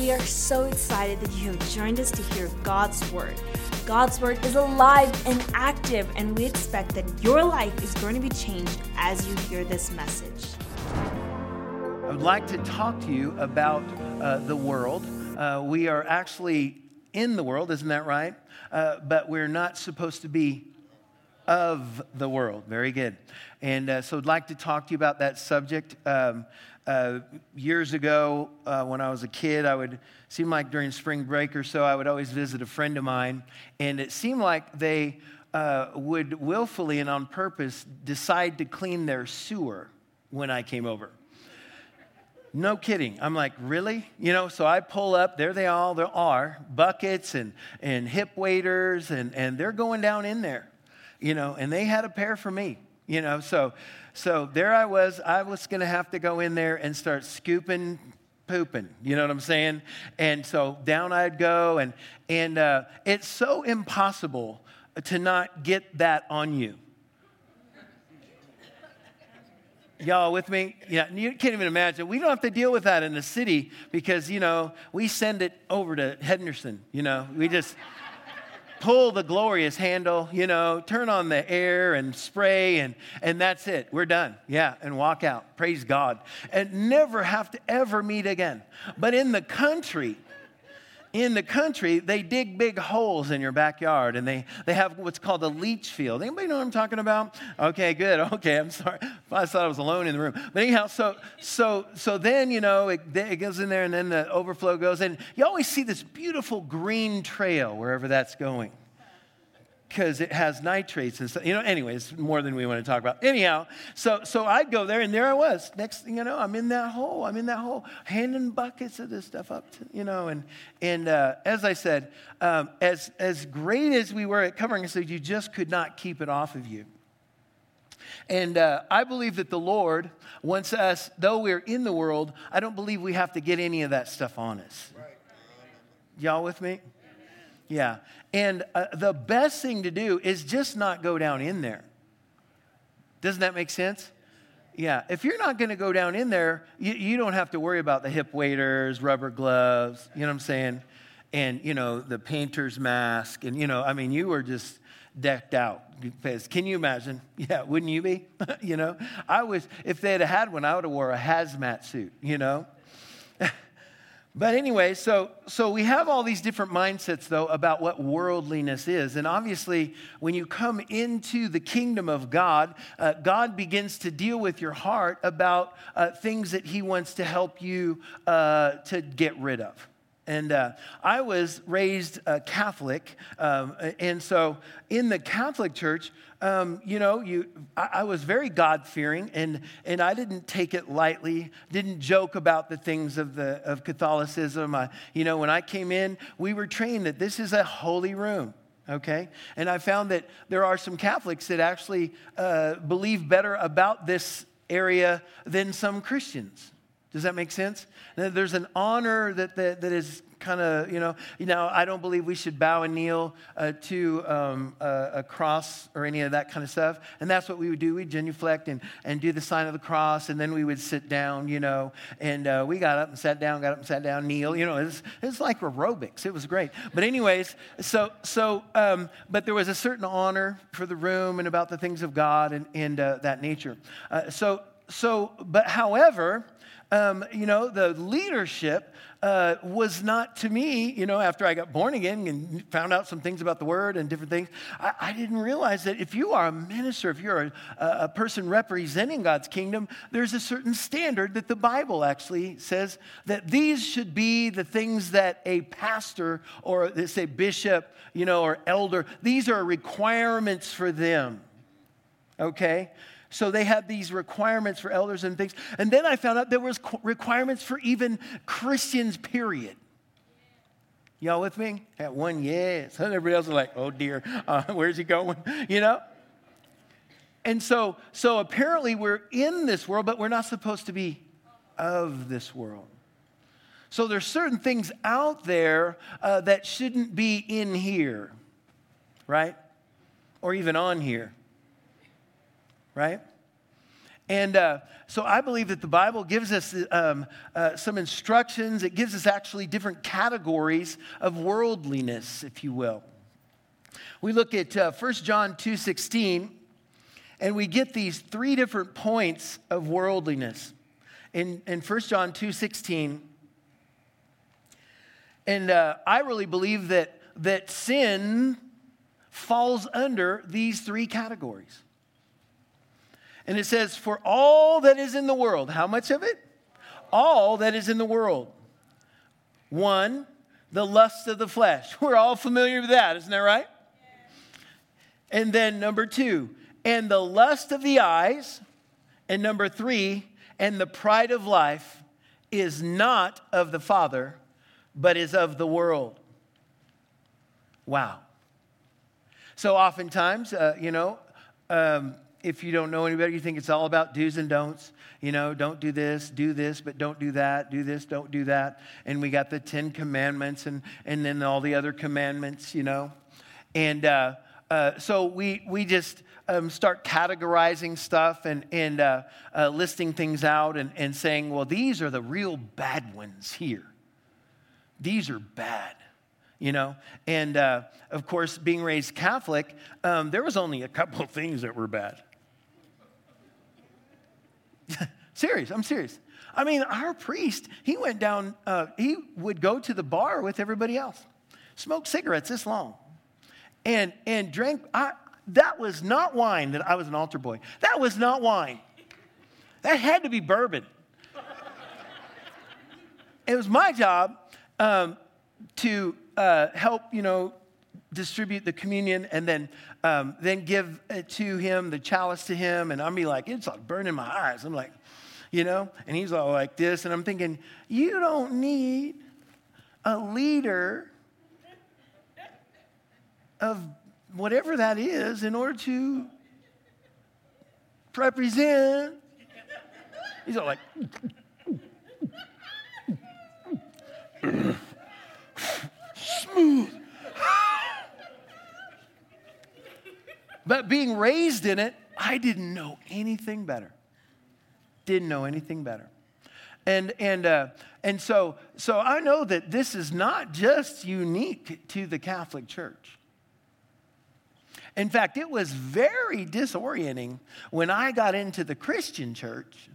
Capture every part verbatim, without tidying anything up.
We are so excited that you have joined us to hear God's Word. God's Word is alive and active, and we expect that your life is going to be changed as you hear this message. I would like to talk to you about uh, the world. Uh, we are actually in the world, isn't that right? Uh, but we're not supposed to be of the world. Very good. And uh, so I'd like to talk to you about that subject. Um, uh, years ago, uh, when I was a kid, I would, seem like during spring break or so, I would always visit a friend of mine. And it seemed like they uh, would willfully and on purpose decide to clean their sewer when I came over. No kidding. I'm like, really? You know, so I pull up, there they all there are, buckets and, and hip waders, and, and they're going down in there, you know, and they had a pair for me, you know, so so there I was, I was going to have to go in there and start scooping, pooping, you know what I'm saying? And so down I'd go, and, and uh, it's so impossible to not get that on you. Y'all with me? Yeah, you can't even imagine. We don't have to deal with that in the city because, you know, we send it over to Henderson, you know. We just pull the glorious handle, you know, turn on the air and spray, and, and that's it. We're done. Yeah, and walk out. Praise God. And never have to ever meet again. But in the country... In the country, they dig big holes in your backyard, and they, they have what's called a leach field. Anybody know what I'm talking about? Okay, good. Okay, I'm sorry. I thought I was alone in the room. But anyhow, so so so then, you know, it, it goes in there, and then the overflow goes in. You always see this beautiful green trail wherever that's going because it has nitrates and stuff. You know, anyways, more than we want to talk about. Anyhow, so so I'd go there, and there I was. Next thing you know, I'm in that hole. I'm in that hole, handing buckets of this stuff up to, you know. And and uh, as I said, um, as as great as we were at covering it, so you just could not keep it off of you. And uh, I believe that the Lord wants us, though we're in the world, I don't believe we have to get any of that stuff on us. Right. Y'all with me? Yeah, and uh, the best thing to do is just not go down in there. Doesn't that make sense? Yeah, if you're not going to go down in there, you, you don't have to worry about the hip waders, rubber gloves, you know what I'm saying? And, you know, the painter's mask. And, you know, I mean, you were just decked out. Can you imagine? Yeah, wouldn't you be? You know, I was, if they had had one, I would have wore a hazmat suit, you know? But anyway, so so we have all these different mindsets, though, about what worldliness is. And obviously, when you come into the kingdom of God, uh, God begins to deal with your heart about uh, things that he wants to help you uh, to get rid of. And uh, I was raised a Catholic, um, and so in the Catholic Church, um, you know, you I, I was very God-fearing, and and I didn't take it lightly. Didn't joke about the things of the of Catholicism. I, you know, when I came in, we were trained that this is a holy room. Okay, and I found that there are some Catholics that actually uh, believe better about this area than some Christians. Does that make sense? There's an honor that that, that is kind of, you know, you know, I don't believe we should bow and kneel uh, to um, a, a cross or any of that kind of stuff. And that's what we would do. We'd genuflect and, and do the sign of the cross, and then we would sit down, you know. And uh, we got up and sat down, got up and sat down, kneel. You know, it's it's like aerobics. It was great. But anyways, so, so um, but there was a certain honor for the room and about the things of God and, and uh, that nature. Uh, so, so, but however... Um, you know, the leadership uh, was not to me, you know, after I got born again and found out some things about the word and different things, I, I didn't realize that if you are a minister, if you're a, a person representing God's kingdom, there's a certain standard that the Bible actually says that these should be the things that a pastor or, let's say, bishop, you know, or elder, these are requirements for them, okay? So they had these requirements for elders and things. And then I found out there was requirements for even Christians, period. Y'all with me? At one, yes. And everybody else was like, oh, dear, uh, where's he going? You know? And so, so apparently we're in this world, but we're not supposed to be of this world. So there's certain things out there uh, that shouldn't be in here, right? Or even on here. Right? And uh, so I believe that the Bible gives us um, uh, some instructions. It gives us actually different categories of worldliness, if you will. We look at uh, First John two sixteen, and we get these three different points of worldliness. In, in First John two sixteen, and uh, I really believe that that sin falls under these three categories. And it says, for all that is in the world, how much of it? All that is in the world. One, the lust of the flesh. We're all familiar with that, isn't that right? Yeah. And then number two, and the lust of the eyes. And number three, and the pride of life is not of the Father, but is of the world. Wow. So oftentimes, uh, you know, um, if you don't know any better, you think it's all about do's and don'ts. You know, don't do this, do this, but don't do that. Do this, don't do that. And we got the Ten Commandments and, and then all the other commandments, you know. And uh, uh, so we, we just... Um, start categorizing stuff and, and uh, uh, listing things out and, and saying, well, these are the real bad ones here. These are bad, you know. And, uh, of course, being raised Catholic, um, there was only a couple of things that were bad. Serious, I'm serious. I mean, our priest, he went down, uh, he would go to the bar with everybody else, smoked cigarettes this long, and, and drank... I, That was not wine that I was an altar boy. That was not wine. That had to be bourbon. It was my job um, to uh, help, you know, distribute the communion and then um, then give it to him, the chalice to him. And I'm be like, it's like burning my eyes. I'm like, you know, and he's all like this. And I'm thinking, you don't need a liter of whatever that is, in order to represent. He's all like, smooth. But being raised in it, I didn't know anything better. Didn't know anything better. And and uh, and so so I know that this is not just unique to the Catholic Church. In fact, it was very disorienting when I got into the Christian church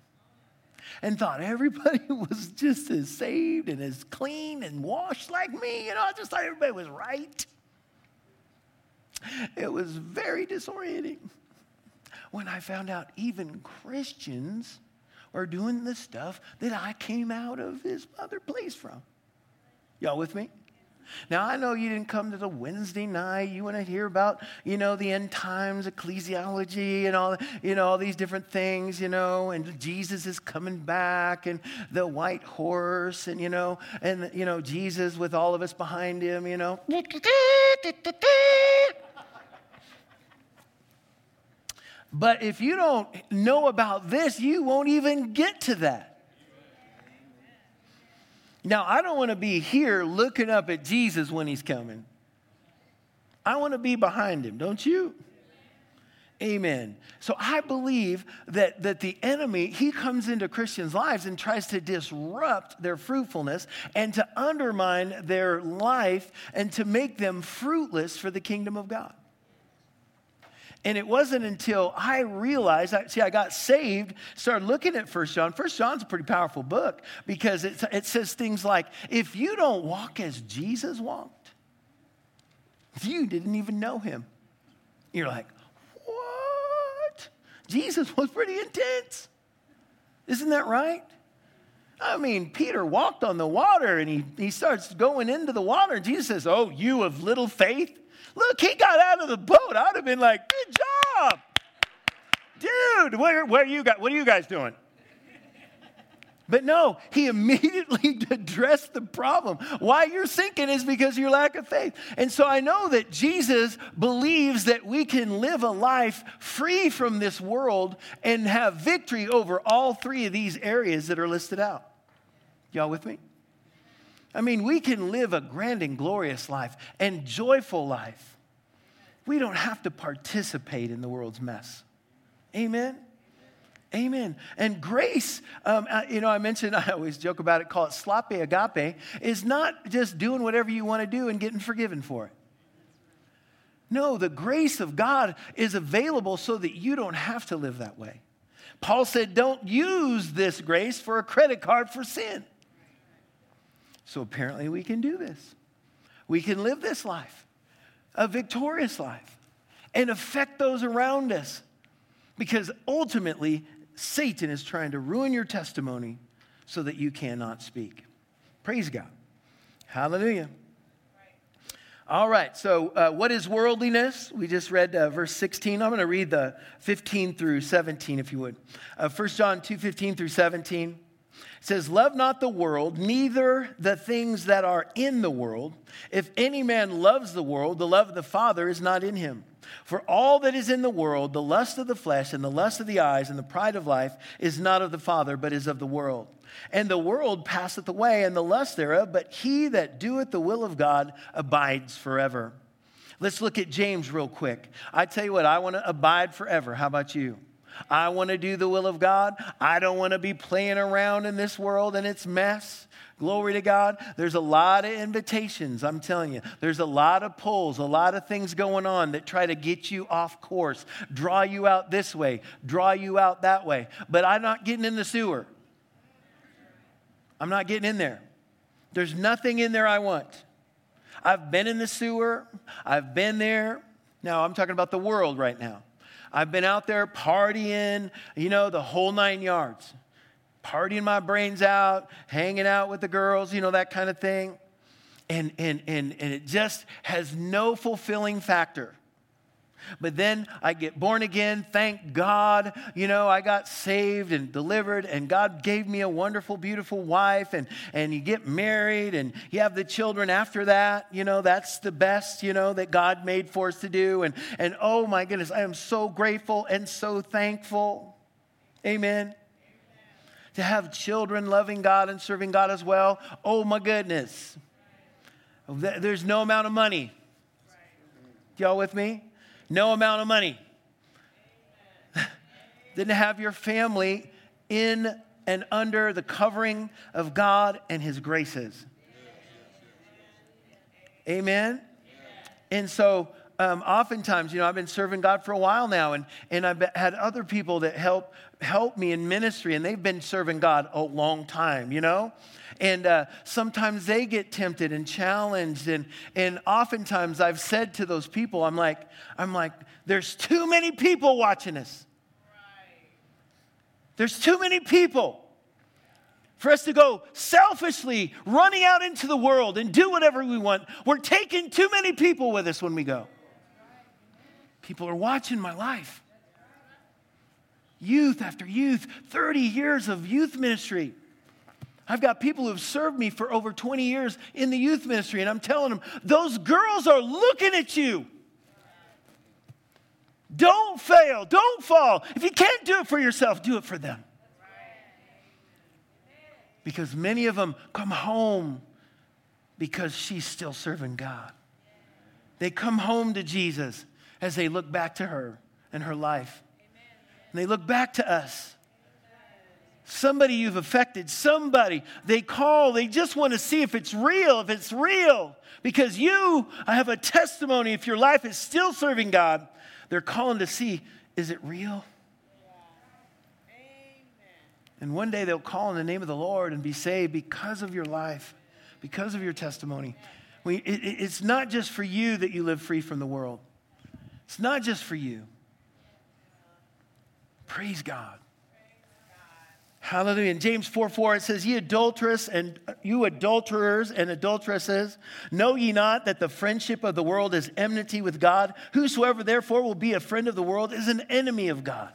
and thought everybody was just as saved and as clean and washed like me. You know, I just thought everybody was right. It was very disorienting when I found out even Christians are doing the stuff that I came out of this other place from. Y'all with me? Now, I know you didn't come to the Wednesday night. You want to hear about, you know, the end times, ecclesiology, and all, you know, all these different things, you know, and Jesus is coming back, and the white horse, and, you know, and, you know, Jesus with all of us behind him, you know. But if you don't know about this, you won't even get to that. Now, I don't want to be here looking up at Jesus when he's coming. I want to be behind him, don't you? Amen. So I believe that, that the enemy, he comes into Christians' lives and tries to disrupt their fruitfulness and to undermine their life and to make them fruitless for the kingdom of God. And it wasn't until I realized, see, I got saved, started looking at First John. First John's a pretty powerful book because it, it says things like, if you don't walk as Jesus walked, you didn't even know him. You're like, what? Jesus was pretty intense. Isn't that right? I mean, Peter walked on the water and he, he starts going into the water. And Jesus says, oh, you of little faith. Look, he got out of the boat. I would have been like, good job. Dude, where, where you got, what are you guys doing? But no, he immediately addressed the problem. Why you're sinking is because of your lack of faith. And so I know that Jesus believes that we can live a life free from this world and have victory over all three of these areas that are listed out. Y'all with me? I mean, we can live a grand and glorious life and joyful life. We don't have to participate in the world's mess. Amen? Amen. And grace, um, I, you know, I mentioned, I always joke about it, call it sloppy agape, is not just doing whatever you want to do and getting forgiven for it. No, the grace of God is available so that you don't have to live that way. Paul said, don't use this grace for a credit card for sin. So apparently we can do this. We can live this life, a victorious life, and affect those around us. Because ultimately, Satan is trying to ruin your testimony so that you cannot speak. Praise God. Hallelujah. All right, so uh, what is worldliness? We just read uh, verse sixteen. I'm going to read the fifteen through seventeen, if you would. Uh, First John two, fifteen through seventeen. It says, love not the world, neither the things that are in the world. If any man loves the world, the love of the Father is not in him. For all that is in the world, the lust of the flesh and the lust of the eyes and the pride of life is not of the Father, but is of the world. And the world passeth away and the lust thereof, but he that doeth the will of God abides forever. Let's look at James real quick. I tell you what, I want to abide forever. How about you? I want to do the will of God. I don't want to be playing around in this world and its mess. Glory to God. There's a lot of invitations, I'm telling you. There's a lot of pulls, a lot of things going on that try to get you off course, draw you out this way, draw you out that way. But I'm not getting in the sewer. I'm not getting in there. There's nothing in there I want. I've been in the sewer. I've been there. Now, I'm talking about the world right now. I've been out there partying, you know, the whole nine yards. Partying my brains out, hanging out with the girls, you know, that kind of thing. And and and and it just has no fulfilling factor. But then I get born again, thank God, you know, I got saved and delivered, and God gave me a wonderful, beautiful wife, and, and you get married, and you have the children after that, you know, that's the best, you know, that God made for us to do, and, and oh my goodness, I am so grateful and so thankful, amen, amen. To have children loving God and serving God as well, oh my goodness, there's no amount of money, y'all with me? No amount of money. Then to have your family in and under the covering of God and His graces. Amen? Amen. And so um, oftentimes, you know, I've been serving God for a while now, and, and I've had other people that help help me in ministry, and they've been serving God a long time, you know? And uh, sometimes they get tempted and challenged, and and oftentimes I've said to those people, I'm like, I'm like, there's too many people watching us. Right. There's too many people for us to go selfishly running out into the world and do whatever we want. We're taking too many people with us when we go. People are watching my life. Youth after youth, thirty years of youth ministry. I've got people who've served me for over twenty years in the youth ministry, and I'm telling them, those girls are looking at you. Don't fail. Don't fall. If you can't do it for yourself, do it for them. Because many of them come home because she's still serving God. They come home to Jesus as they look back to her and her life. And they look back to us. Somebody you've affected, somebody they call, they just want to see if it's real, if it's real. Because you, I have a testimony, if your life is still serving God, they're calling to see, is it real? Yeah. Amen. And one day they'll call in the name of the Lord and be saved because of your life, because of your testimony. We, it, it's not just for you that you live free from the world. It's not just for you. Praise God. Hallelujah. In James four four, it says, Ye adulterous and you adulterers and adulteresses, know ye not that the friendship of the world is enmity with God? Whosoever therefore will be a friend of the world is an enemy of God.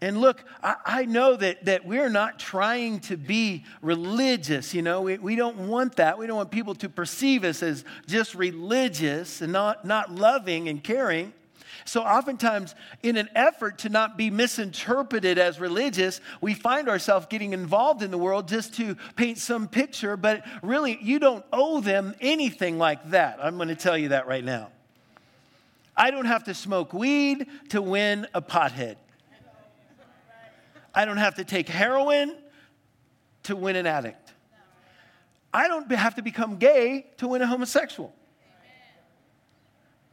And look, I, I know that, that we're not trying to be religious, you know. We, we don't want that. We don't want people to perceive us as just religious and not, not loving and caring. So oftentimes, in an effort to not be misinterpreted as religious, we find ourselves getting involved in the world just to paint some picture, but really, you don't owe them anything like that. I'm going to tell you that right now. I don't have to smoke weed to win a pothead. I don't have to take heroin to win an addict. I don't have to become gay to win a homosexual.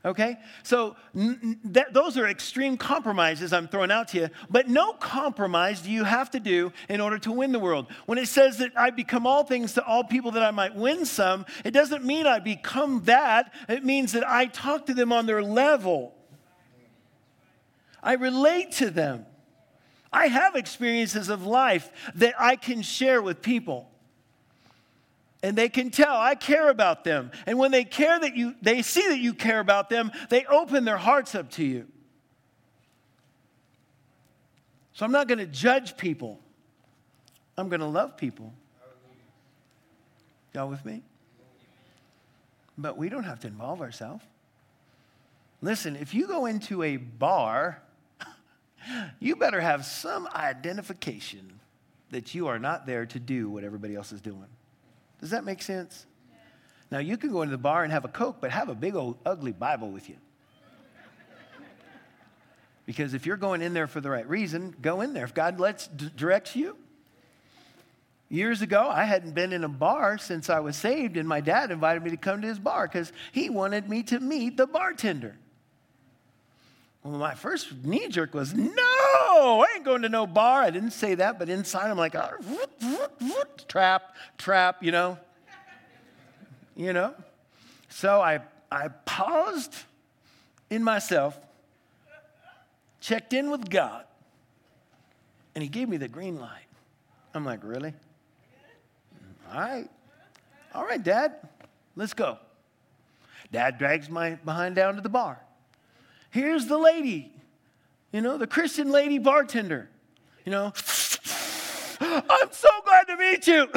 Okay? So n- that, those are extreme compromises I'm throwing out to you. But no compromise do you have to do in order to win the world. When it says that I become all things to all people that I might win some, it doesn't mean I become that. It means that I talk to them on their level. I relate to them. I have experiences of life that I can share with people. And they can tell I care about them. And when they care that you, they see that you care about them, they open their hearts up to you. So I'm not going to judge people. I'm going to love people. Y'all with me? But we don't have to involve ourselves. Listen, if you go into a bar, you better have some identification that you are not there to do what everybody else is doing. Does that make sense? Yeah. Now, you can go into the bar and have a Coke, but have a big old ugly Bible with you. Because if you're going in there for the right reason, go in there. If God lets d- directs you. Years ago, I hadn't been in a bar since I was saved, and my dad invited me to come to his bar because he wanted me to meet the bartender. Well, my first knee jerk was, no, I ain't going to no bar. I didn't say that, but inside I'm like, oh, whoop, whoop, whoop, trap, trap, you know. You know. So I, I paused in myself, checked in with God, and he gave me the green light. I'm like, really? All right. All right, Dad, let's go. Dad drags my behind down to the bar. Here's the lady, you know, the Christian lady bartender, you know. I'm so glad to meet you.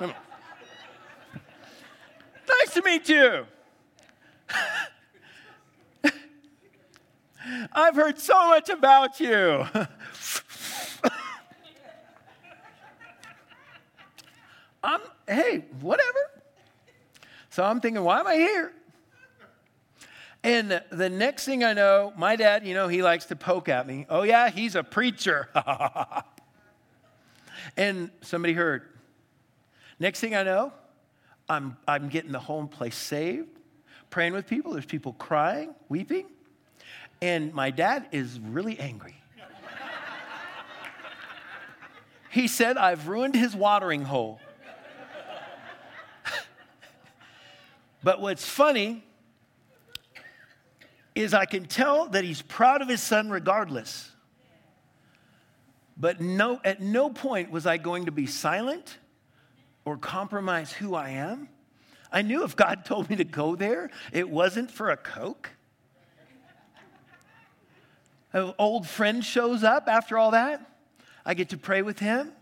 Nice to meet you. I've heard so much about you. I'm, hey, whatever. So I'm thinking, why am I here? And the next thing I know, my dad, you know, he likes to poke at me. Oh, yeah, he's a preacher. And somebody heard. Next thing I know, I'm I'm getting the whole place saved, praying with people. There's people crying, weeping. And my dad is really angry. He said, I've ruined his watering hole. But what's funny is I can tell that he's proud of his son regardless. But no, at no point was I going to be silent or compromise who I am. I knew if God told me to go there, it wasn't for a Coke. An old friend shows up after all that. I get to pray with him.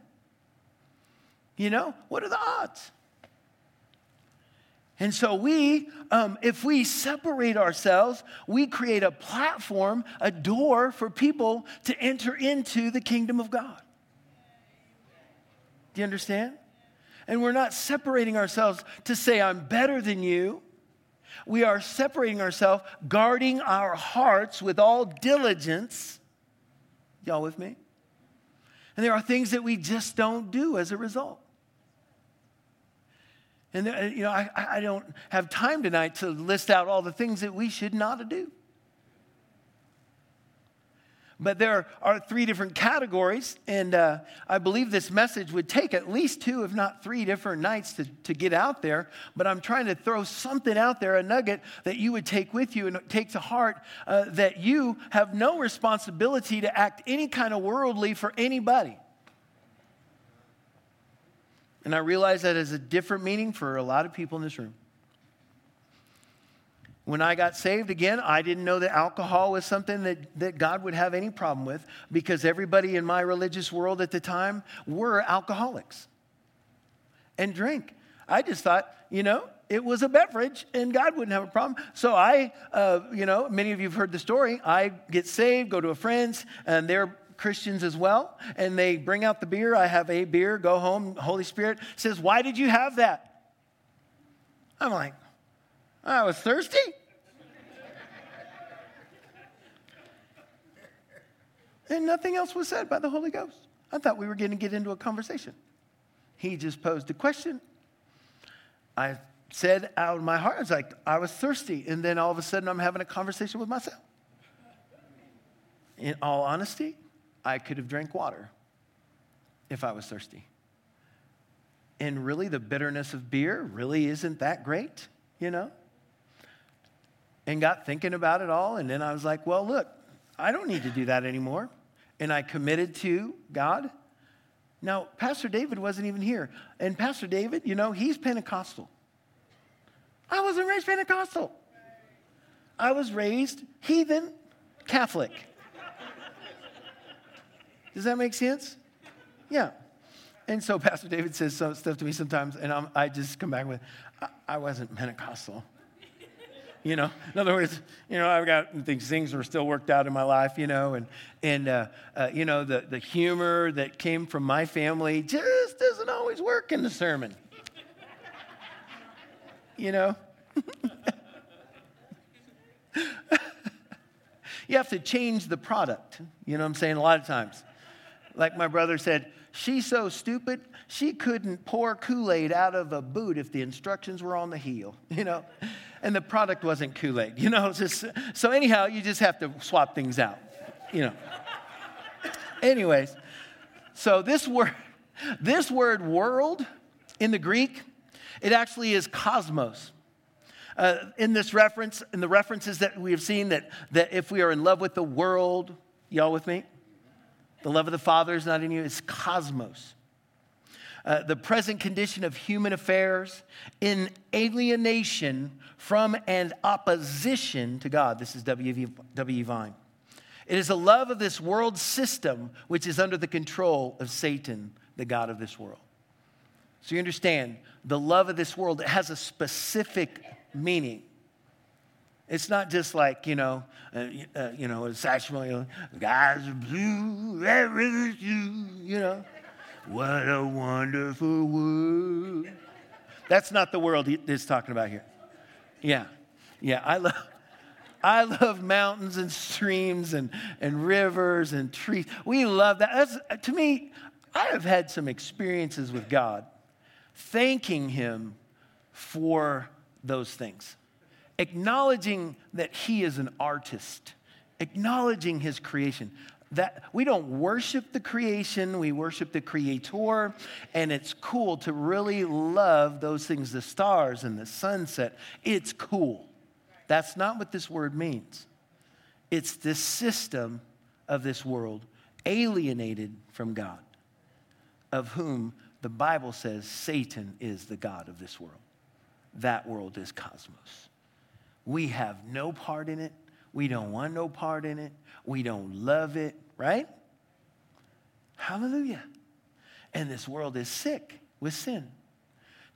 You know, what are the odds? And so we, um, if we separate ourselves, we create a platform, a door for people to enter into the kingdom of God. Do you understand? And we're not separating ourselves to say, I'm better than you. We are separating ourselves, guarding our hearts with all diligence. Y'all with me? And there are things that we just don't do as a result. And, you know, I, I don't have time tonight to list out all the things that we should not do. But there are three different categories, and uh, I believe this message would take at least two, if not three different nights to, to get out there. But I'm trying to throw something out there, a nugget that you would take with you and take to heart uh, that you have no responsibility to act any kind of worldly for anybody. And I realize that has a different meaning for a lot of people in this room. When I got saved again, I didn't know that alcohol was something that, that God would have any problem with because everybody in my religious world at the time were alcoholics and drank. I just thought, you know, it was a beverage and God wouldn't have a problem. So I, uh, you know, many of you have heard the story. I get saved, go to a friend's, and they're Christians as well, and they bring out the beer. I have a beer, go home. Holy Spirit says, why did you have that? I'm like, I was thirsty. And nothing else was said by the Holy Ghost. I thought we were going to get into a conversation. He just posed a question. I said out of my heart, I was like, I was thirsty. And then all of a sudden, I'm having a conversation with myself. In all honesty, I could have drank water if I was thirsty. And really, the bitterness of beer really isn't that great, you know? And got thinking about it all. And then I was like, well, look, I don't need to do that anymore. And I committed to God. Now, Pastor David wasn't even here. And Pastor David, you know, he's Pentecostal. I wasn't raised Pentecostal. I was raised heathen Catholic. Does that make sense? Yeah. And so Pastor David says some stuff to me sometimes, and I'm, I just come back with, I, I wasn't Pentecostal. You know, in other words, you know, I've got things, things were still worked out in my life, you know, and, and uh, uh, you know, the, the humor that came from my family just doesn't always work in the sermon. You know? You have to change the product, you know what I'm saying, a lot of times. Like my brother said, she's so stupid, she couldn't pour Kool-Aid out of a boot if the instructions were on the heel, you know? And the product wasn't Kool-Aid, you know. Just so anyhow, you just have to swap things out, you know. Anyways, so this word, this word "world" in the Greek, it actually is cosmos. Uh, in this reference, in the references that we have seen, that that if we are in love with the world, y'all with me? The love of the Father is not in you. It's cosmos. Uh, the present condition of human affairs in alienation from and opposition to God. This is W E Vine. It is a love of this world system, which is under the control of Satan, the god of this world. So you understand, the love of this world, it has a specific meaning. It's not just like, you know, uh, uh, you know, a sashimi, you know, guys are blue, everything's you, you know. What a wonderful world. That's not the world he's talking about here. Yeah. Yeah. I love I love mountains and streams and, and rivers and trees. We love that. That's, to me, I have had some experiences with God, thanking him for those things. Acknowledging that he is an artist. Acknowledging his creation. That we don't worship the creation, we worship the Creator, and it's cool to really love those things, the stars and the sunset. It's cool. That's not what this word means. It's this system of this world alienated from God, of whom the Bible says Satan is the god of this world. That world is cosmos. We have no part in it. We don't want no part in it. We don't love it, right? Hallelujah. And this world is sick with sin.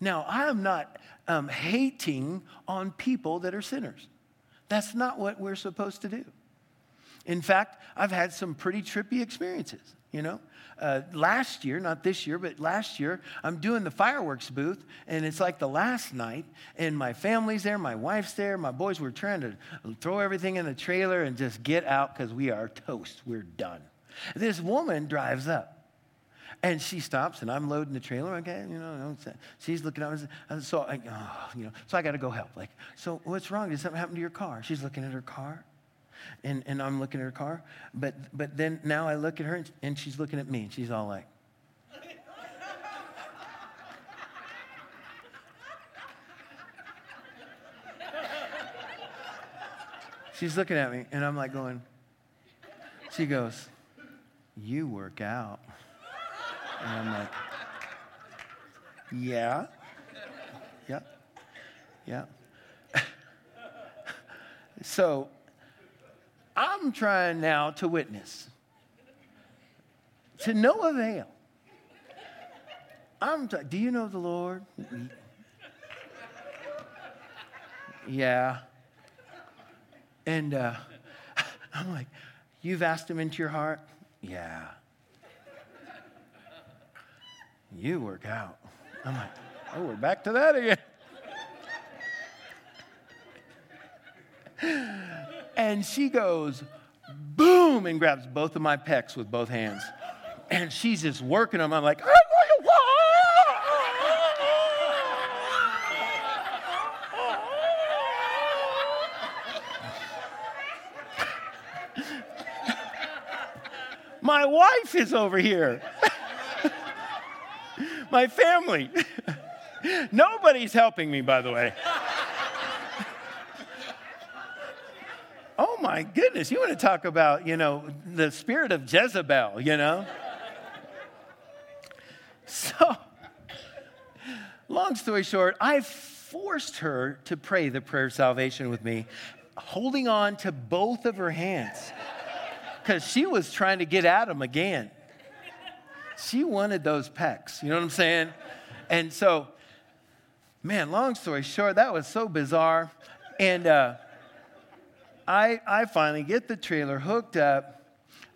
Now, I am not um, hating on people that are sinners. That's not what we're supposed to do. In fact, I've had some pretty trippy experiences, you know. Uh, last year, not this year, but last year, I'm doing the fireworks booth, and it's like the last night, and my family's there, my wife's there, my boys were trying to throw everything in the trailer and just get out because we are toast. We're done. This woman drives up. And she stops, and I'm loading the trailer. Okay, you know, she's looking at me. So I, oh, you know, so I got to go help. Like, so what's wrong? Did something happen to your car? She's looking at her car, and and I'm looking at her car. But but then now I look at her, and, and she's looking at me, and she's all like, she's looking at me, and I'm like going. She goes, "You work out." And I'm like, yeah, yeah, yeah. So I'm trying now to witness. To no avail. I'm. T- Do you know the Lord? Yeah. And uh, I'm like, you've asked him into your heart? Yeah. You work out. I'm like, oh, we're back to that again. And she goes, boom. boom, and grabs both of my pecs with both hands. And she's just working them. I'm like, I'm like, my wife is over here. My family. Nobody's helping me, by the way. Oh, my goodness. You want to talk about, you know, the spirit of Jezebel, you know? So, long story short, I forced her to pray the prayer of salvation with me, holding on to both of her hands, because she was trying to get at him again. She wanted those pecs, you know what I'm saying? And so, man, long story short, that was so bizarre. And uh, I I finally get the trailer hooked up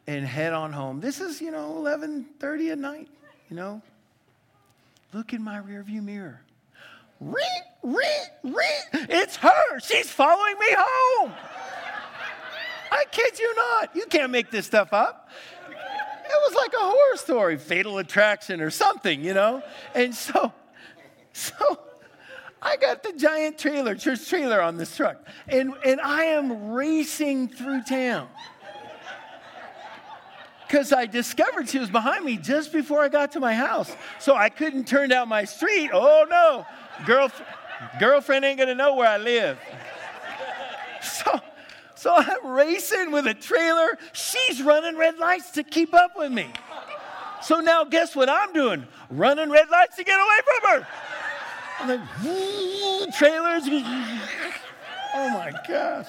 and head on home. This is, you know, eleven thirty at night, you know. Look in my rearview mirror. Reet, reet, reet. It's her. She's following me home. I kid you not. You can't make this stuff up. It was like a horror story, Fatal Attraction or something, you know? And so, so I got the giant trailer, church trailer on this truck, and, and I am racing through town because I discovered she was behind me just before I got to my house, so I couldn't turn down my street. Oh, no. Girlf- girlfriend ain't going to know where I live. So... So I'm racing with a trailer. She's running red lights to keep up with me. So now guess what I'm doing? Running red lights to get away from her. I'm like, trailers. Oh, my gosh.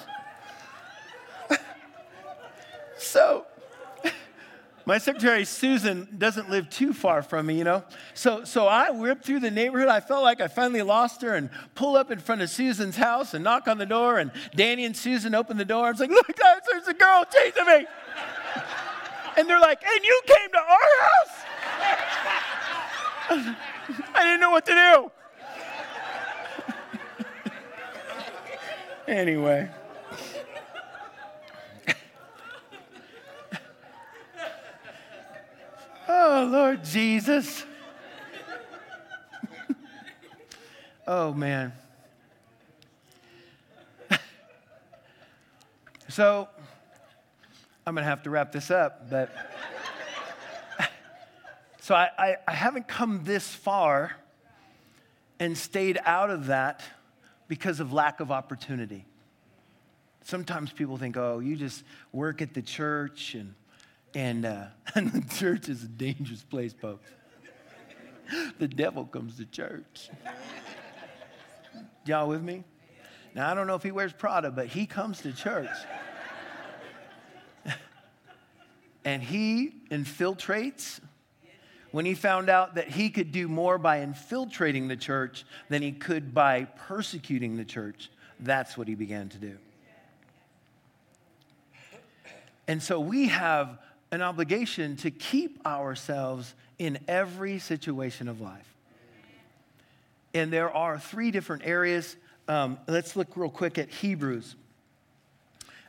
So my secretary, Susan, doesn't live too far from me, you know. So so I whipped through the neighborhood. I felt like I finally lost her and pull up in front of Susan's house and knock on the door. And Danny and Susan open the door. I was like, look, guys, there's a girl chasing me. And they're like, and you came to our house? I didn't know what to do. Anyway. Oh, Lord Jesus. Oh, man. So, I'm going to have to wrap this up. But So, I, I, I haven't come this far and stayed out of that because of lack of opportunity. Sometimes people think, oh, you just work at the church and And, uh, and the church is a dangerous place, folks. The devil comes to church. Y'all with me? Now, I don't know if he wears Prada, but he comes to church. And he infiltrates. When he found out that he could do more by infiltrating the church than he could by persecuting the church, that's what he began to do. And so we have an obligation to keep ourselves in every situation of life. And there are three different areas. Um, let's look real quick at Hebrews.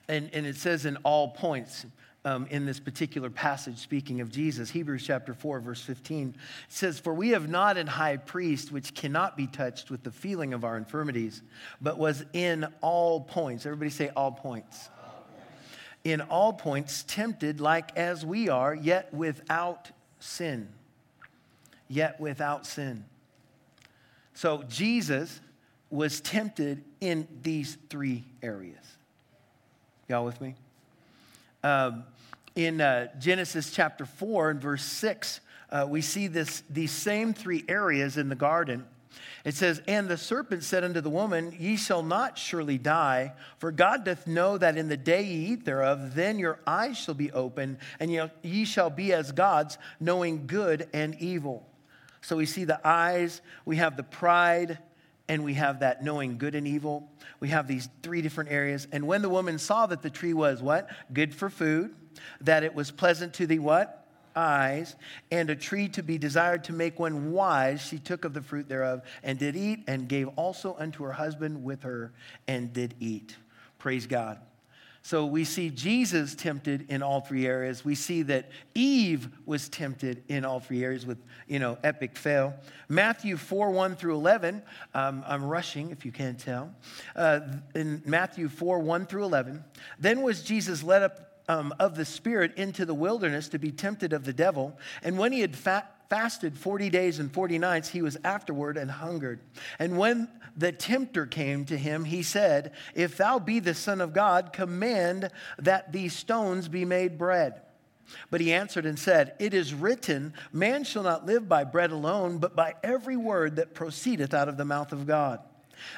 And, and it says in all points um, in this particular passage, speaking of Jesus, Hebrews chapter four, verse fifteen, it says, for we have not an high priest which cannot be touched with the feeling of our infirmities, but was in all points. Everybody say all points. In all points tempted like as we are, yet without sin. Yet without sin. So Jesus was tempted in these three areas. Y'all with me? Um, in uh, Genesis chapter four and verse six, uh, we see this these same three areas in the garden. It says, and the serpent said unto the woman, ye shall not surely die, for God doth know that in the day ye eat thereof, then your eyes shall be opened, and ye shall be as gods, knowing good and evil. So we see the eyes, we have the pride, and we have that knowing good and evil. We have these three different areas. And when the woman saw that the tree was what? Good for food, that it was pleasant to the what? Eyes, and a tree to be desired to make one wise, she took of the fruit thereof and did eat, and gave also unto her husband with her and did eat. Praise God. So we see Jesus tempted in all three areas. We see that Eve was tempted in all three areas with, you know, epic fail. Matthew four, one through eleven. Um, I'm rushing, if you can't tell. Uh, in Matthew four, one through eleven. Then was Jesus led up um, of the Spirit into the wilderness to be tempted of the devil. And when he had fa- fasted forty days and forty nights, he was afterward and hungered. And when the tempter came to him, he said, "If thou be the Son of God, command that these stones be made bread." But he answered and said, "It is written, man shall not live by bread alone, but by every word that proceedeth out of the mouth of God."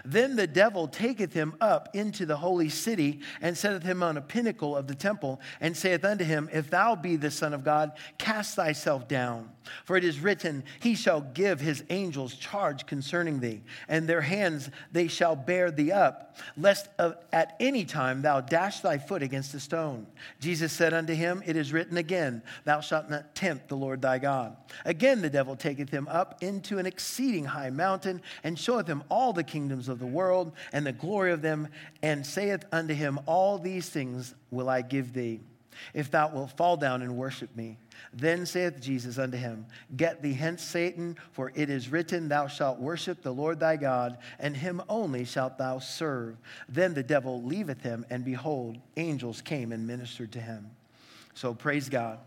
Then the devil taketh him up into the holy city, and setteth him on a pinnacle of the temple, and saith unto him, "If thou be the Son of God, cast thyself down. For it is written, he shall give his angels charge concerning thee, and their hands they shall bear thee up, lest at any time thou dash thy foot against a stone." Jesus said unto him, "It is written again, thou shalt not tempt the Lord thy God." Again the devil taketh him up into an exceeding high mountain, and showeth him all the kingdoms of the world and the glory of them, and saith unto him, "All these things will I give thee, if thou wilt fall down and worship me." Then saith Jesus unto him, "Get thee hence, Satan, for it is written, thou shalt worship the Lord thy God, and him only shalt thou serve." Then the devil leaveth him, and behold, angels came and ministered to him. So praise God.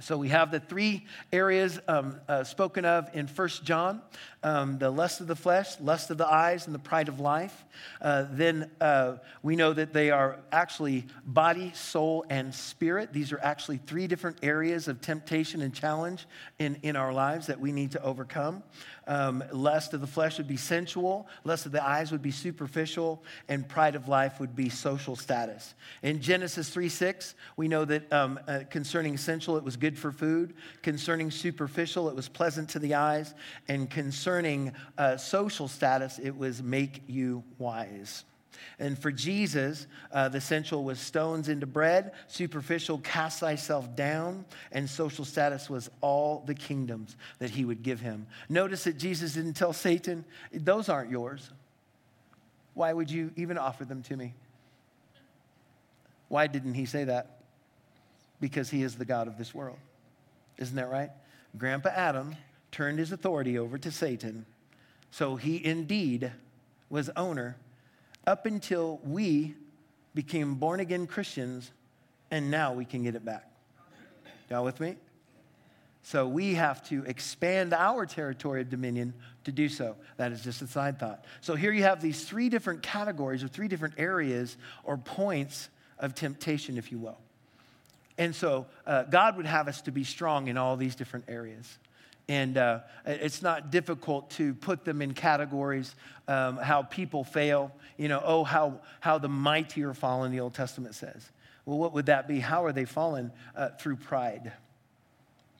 So we have the three areas um, uh, spoken of in First John, um, the lust of the flesh, lust of the eyes, and the pride of life. Uh, then uh, we know that they are actually body, soul, and spirit. These are actually three different areas of temptation and challenge in, in our lives that we need to overcome. Um, lust of the flesh would be sensual, lust of the eyes would be superficial, and pride of life would be social status. In Genesis three six, we know that um, uh, concerning sensual, it was good for food. Concerning superficial, it was pleasant to the eyes. And concerning uh, social status, it was make you wise. And for Jesus, uh, the sensual was stones into bread, superficial cast thyself down, and social status was all the kingdoms that he would give him. Notice that Jesus didn't tell Satan, "Those aren't yours. Why would you even offer them to me?" Why didn't he say that? Because he is the God of this world. Isn't that right? Grandpa Adam turned his authority over to Satan, so he indeed was owner up until we became born-again Christians, and now we can get it back. Y'all with me? So we have to expand our territory of dominion to do so. That is just a side thought. So here you have these three different categories or three different areas or points of temptation, if you will. And so uh, God would have us to be strong in all these different areas. And uh, it's not difficult to put them in categories, um, how people fail, you know, oh, how how the mighty are fallen, the Old Testament says. Well, what would that be? How are they fallen? Uh, through pride.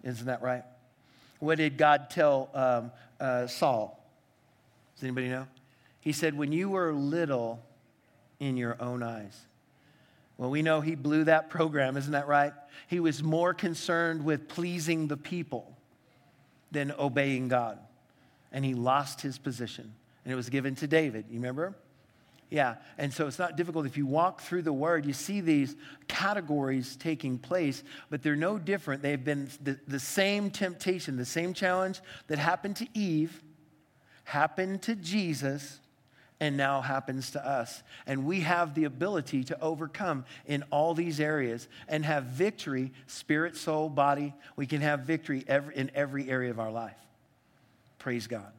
Isn't that right? What did God tell um, uh, Saul? Does anybody know? He said, "When you were little in your own eyes." Well, we know he blew that program, isn't that right? He was more concerned with pleasing the people than obeying God. And he lost his position. And it was given to David, you remember? Yeah, and so it's not difficult. If you walk through the Word, you see these categories taking place, but they're no different. They've been the, the same temptation, the same challenge that happened to Eve, happened to Jesus, and now happens to us. And we have the ability to overcome in all these areas and have victory, spirit, soul, body. We can have victory every, in every area of our life. Praise God.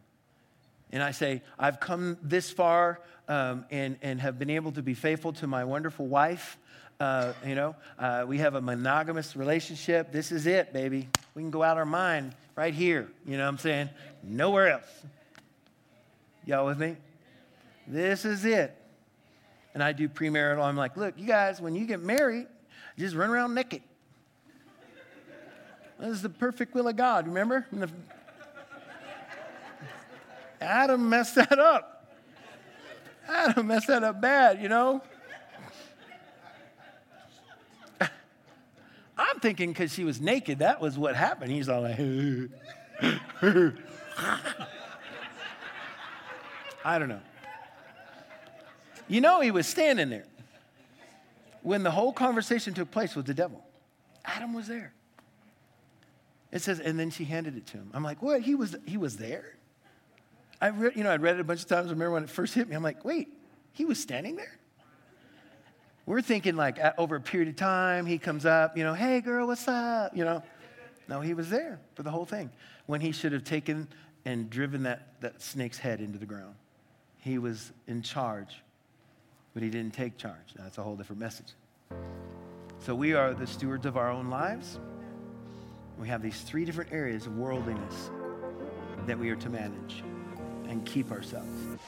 And I say, I've come this far um, and, and have been able to be faithful to my wonderful wife. Uh, you know, uh, we have a monogamous relationship. This is it, baby. We can go out our mind right here. You know what I'm saying? Nowhere else. Y'all with me? This is it. And I do premarital. I'm like, look, you guys, when you get married, just run around naked. This is the perfect will of God, remember? Adam messed that up. Adam messed that up bad, you know? I'm thinking because she was naked, that was what happened. He's all like, I don't know. You know he was standing there. when the whole conversation took place with the devil. Adam was there. It says, and then she handed it to him. I'm like, what? He was he was there? I re- you know, I'd read it a bunch of times. I remember when it first hit me. I'm like, wait, he was standing there? We're thinking like over a period of time, he comes up, you know, hey, girl, what's up? You know, no, he was there for the whole thing. When he should have taken and driven that, that snake's head into the ground. He was in charge, but he didn't take charge. Now, that's a whole different message. So we are the stewards of our own lives. We have these three different areas of worldliness that we are to manage and keep ourselves.